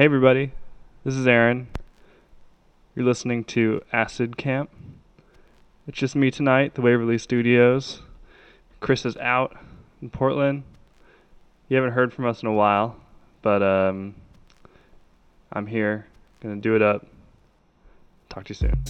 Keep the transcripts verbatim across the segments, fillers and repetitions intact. Hey everybody, this is Aaron. You're listening to Acid Camp. It's just me tonight, the Waverly Studios. Chris is out in Portland. You haven't heard from us in a while, but um, I'm here, gonna do it up. Talk to you soon.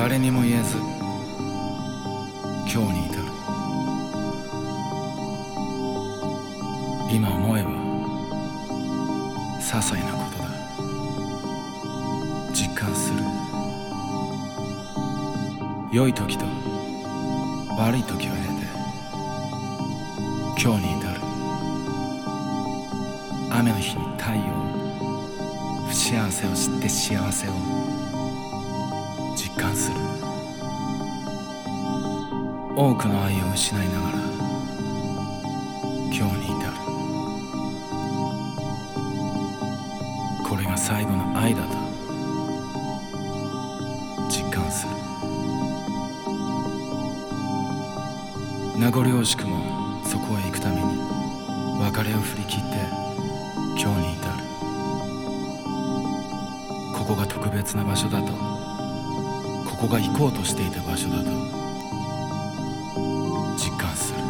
誰にも言えず今日に至る。今思えば些細なことだ。実感する。良い時と悪い時を経て今日に至る。雨の日に太陽、不幸せを知って幸せを実感する。多くの愛を失いながら今日に至る。これが最後の愛だと実感する。名残惜しくもそこへ行くために別れを振り切って今日に至る。ここが特別な場所だと、ここが行こうとしていた場所だと実感する。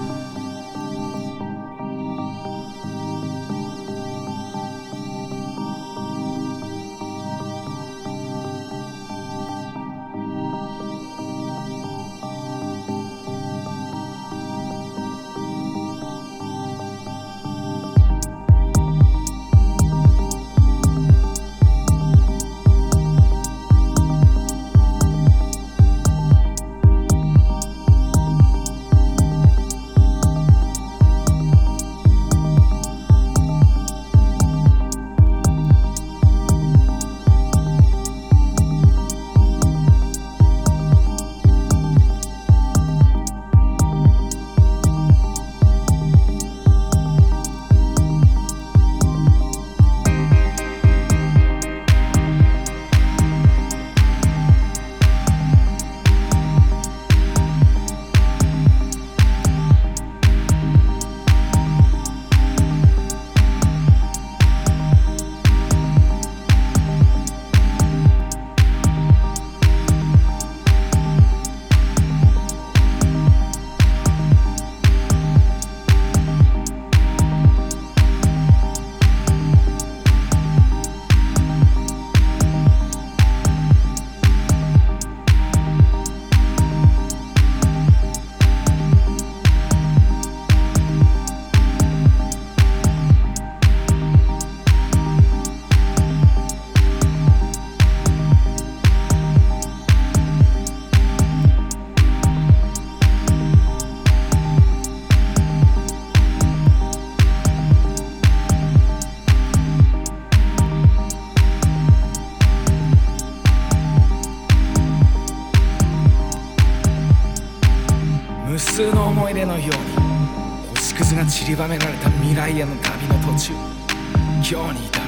散りばめられた未来への旅の途中、今日に至る。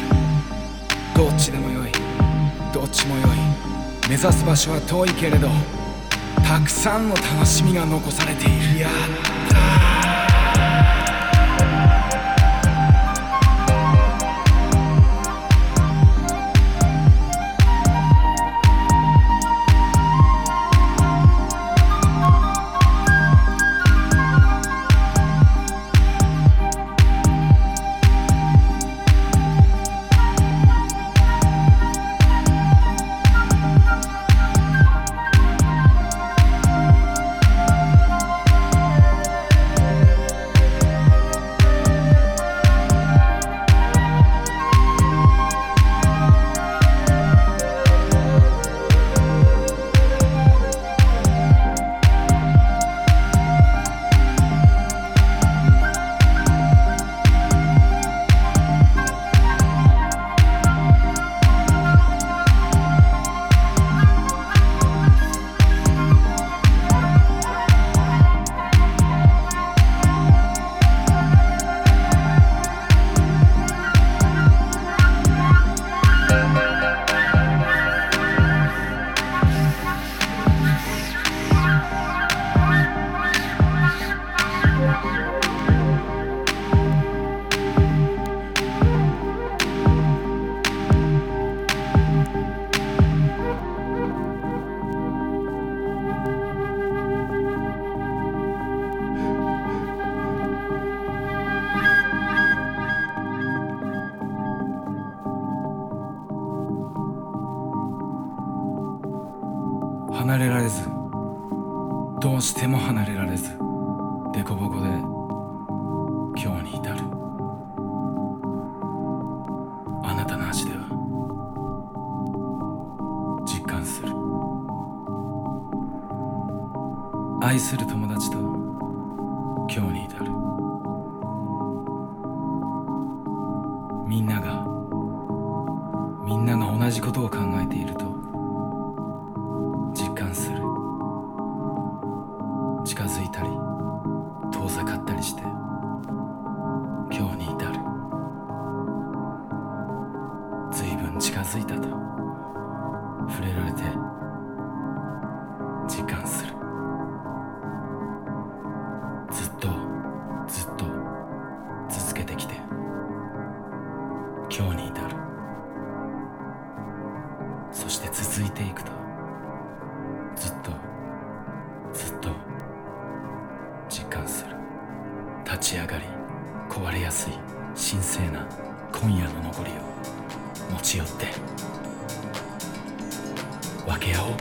どっちでもよい、どっちもよい。目指す場所は遠いけれどたくさんの楽しみが残されている。やった離れられず、どうしても離れられず、凸凹で今日に至る。あなたの足では実感する。愛する友達と今日に至る。みんながみんなが同じことを考えていると実感する。近づいたり遠ざかったりして今日に至る。随分近づいたと触れられて実感する。ずっとずっと続けてきて今日に至る。そして続いていくとずっとずっと実感する。立ち上がり壊れやすい神聖な今夜の残りを持ち寄って分け合おう。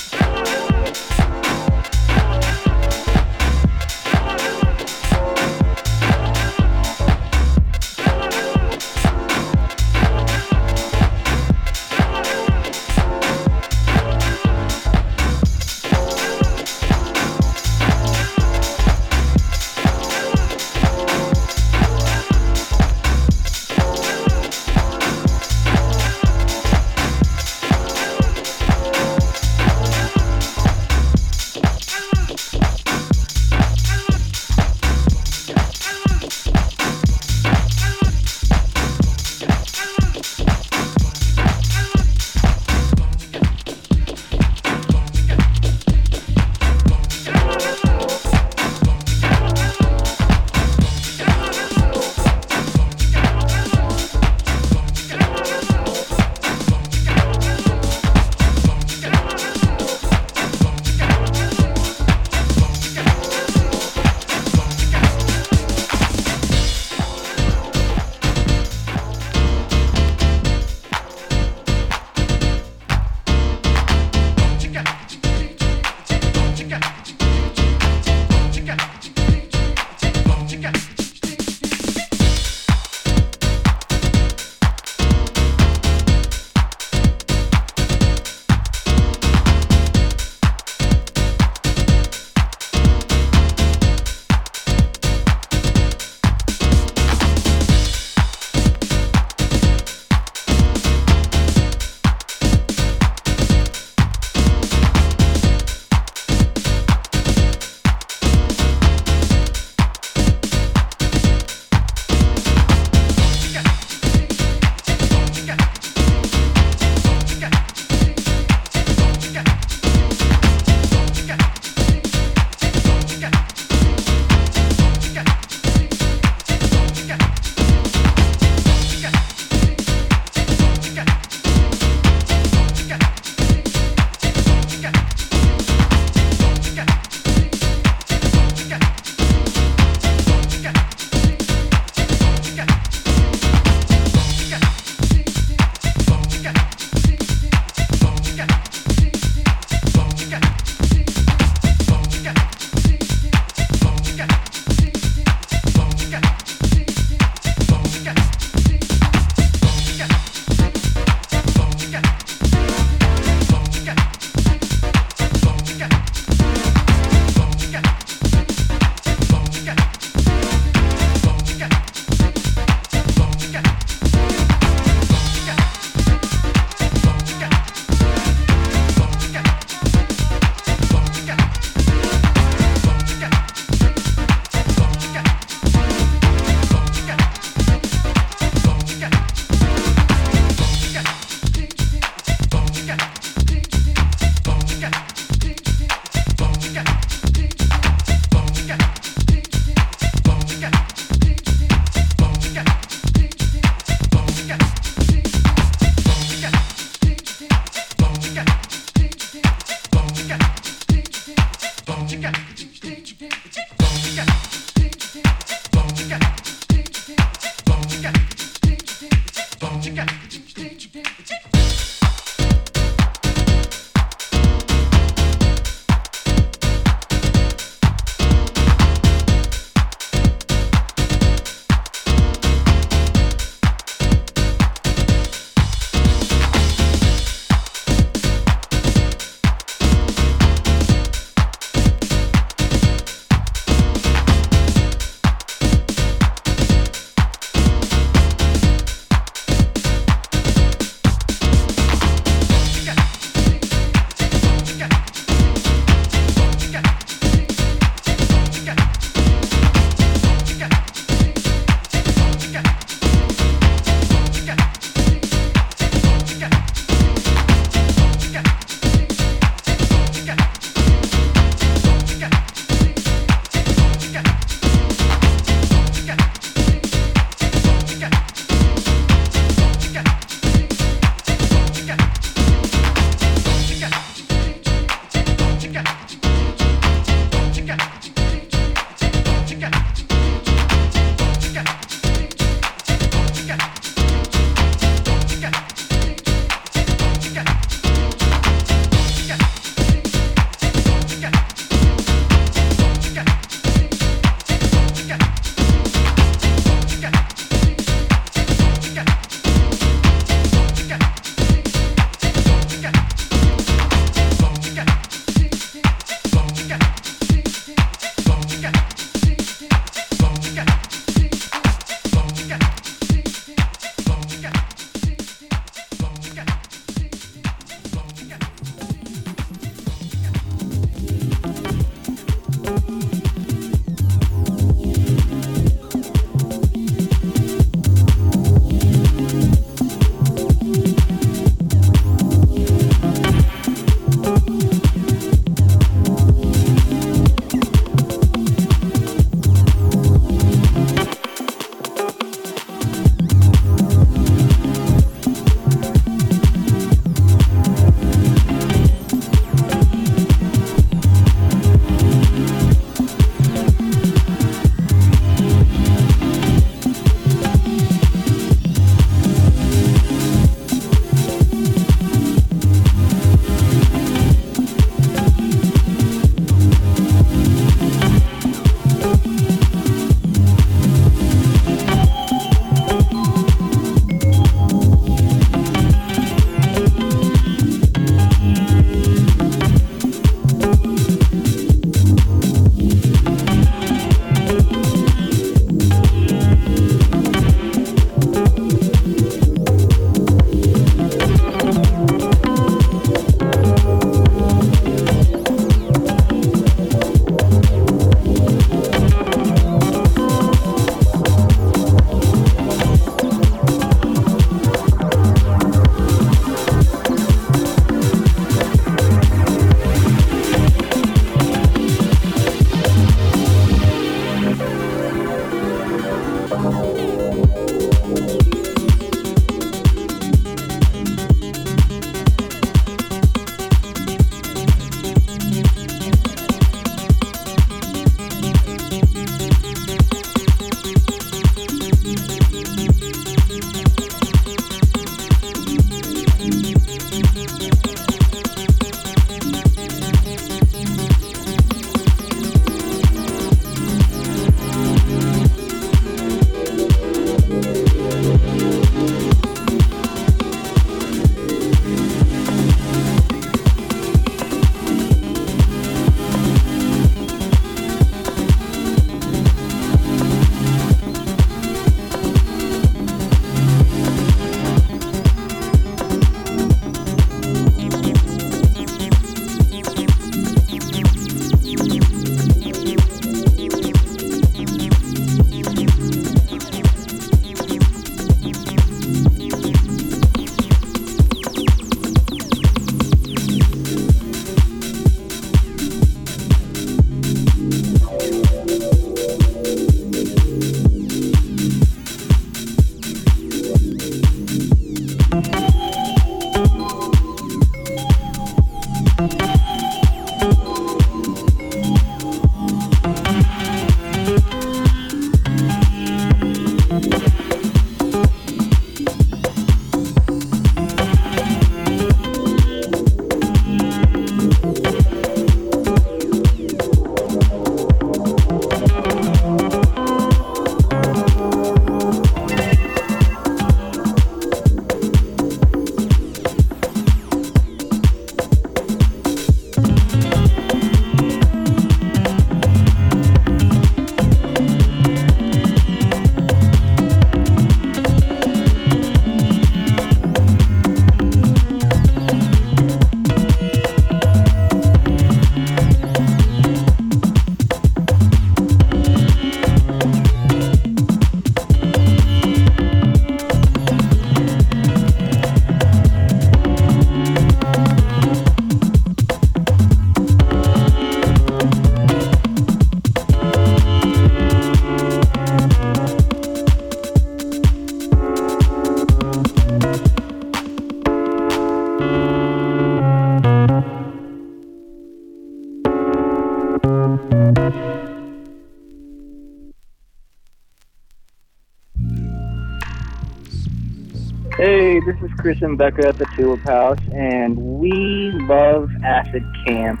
This is Chris and Becca at the Tulip House, and we love Acid Camp.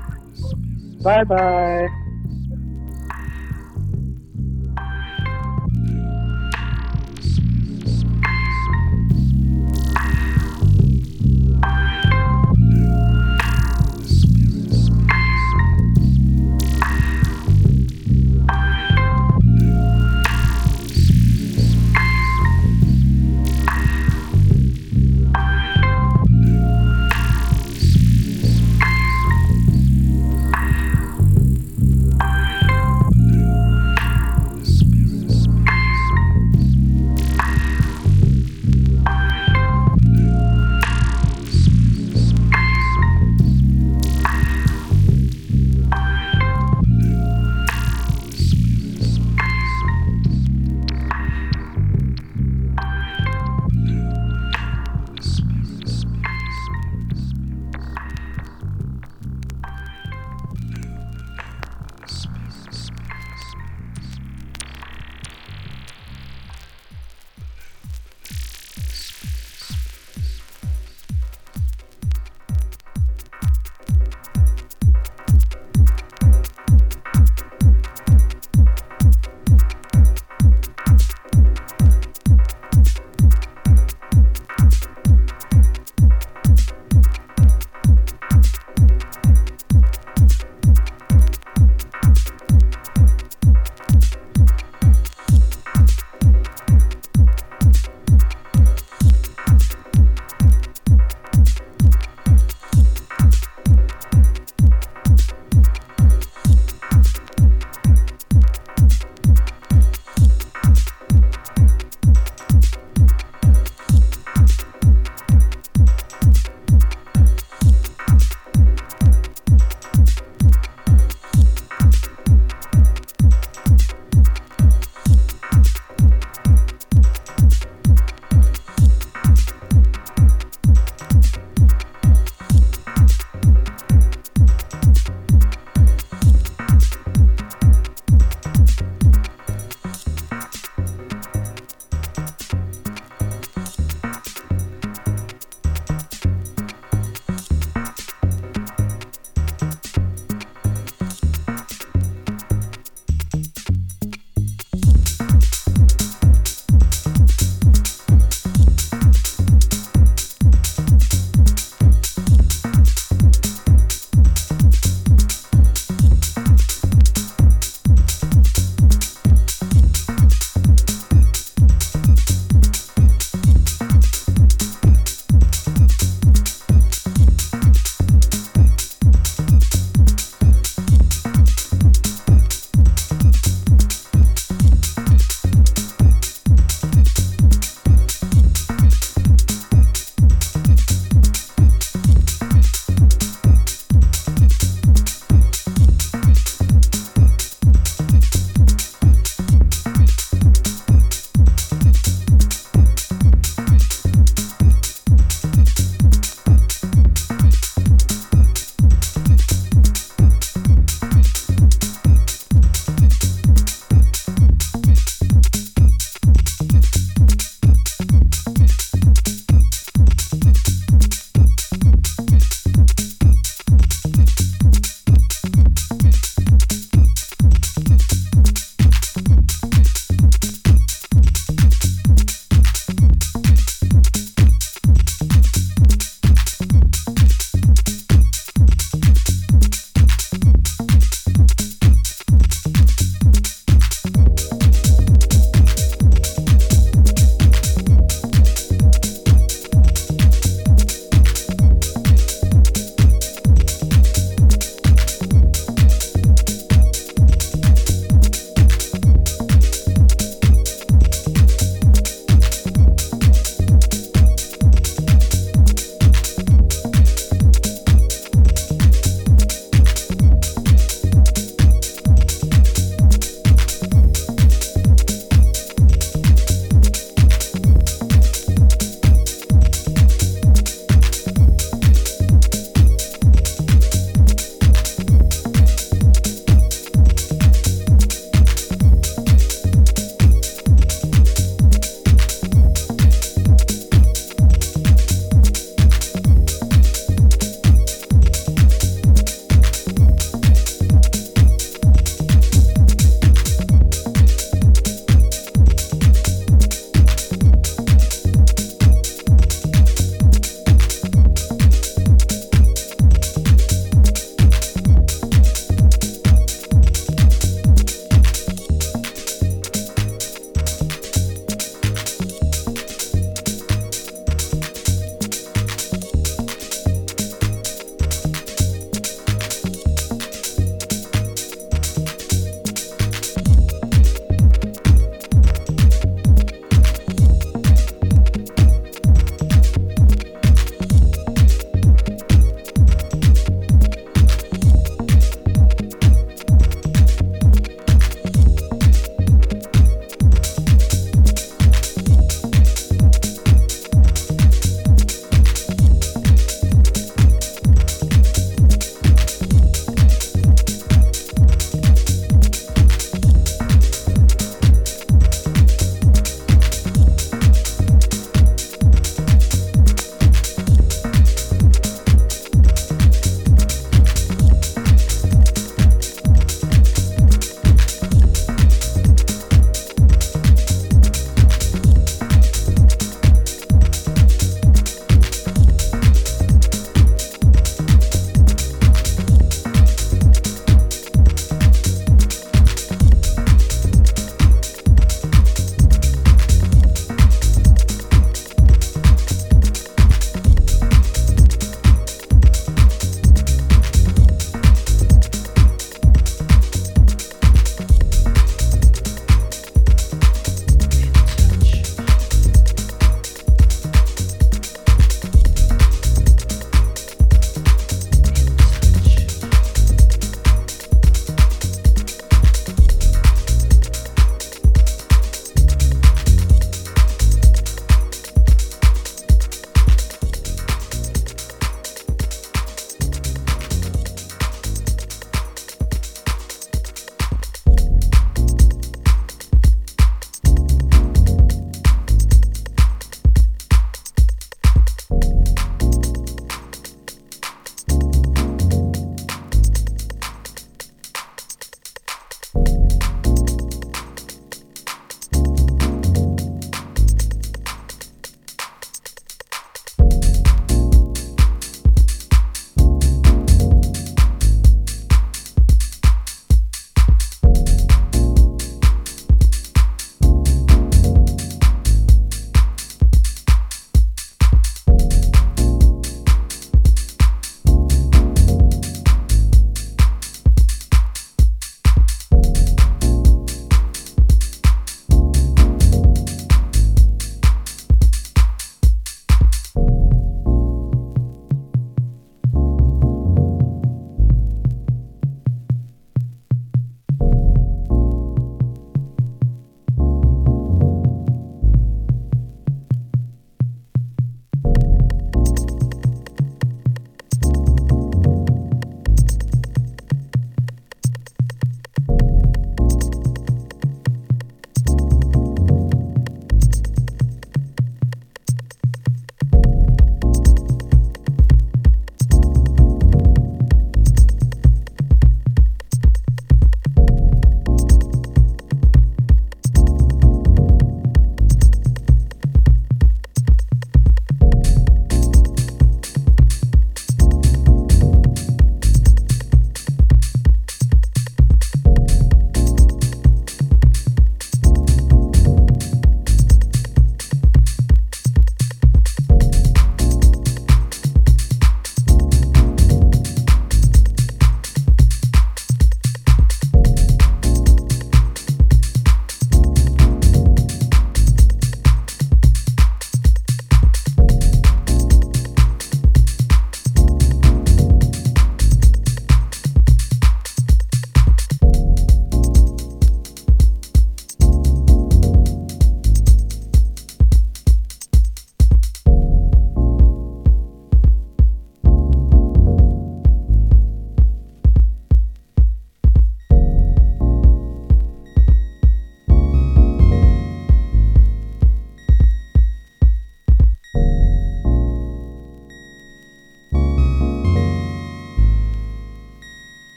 Bye-bye.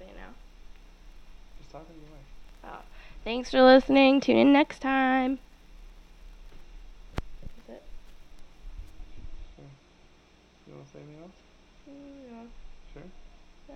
say now? Just talking to your wife. Oh. Thanks for listening. Tune in next time. That's it. Sure. You want to say anything else? Mm, no. Sure? Yeah.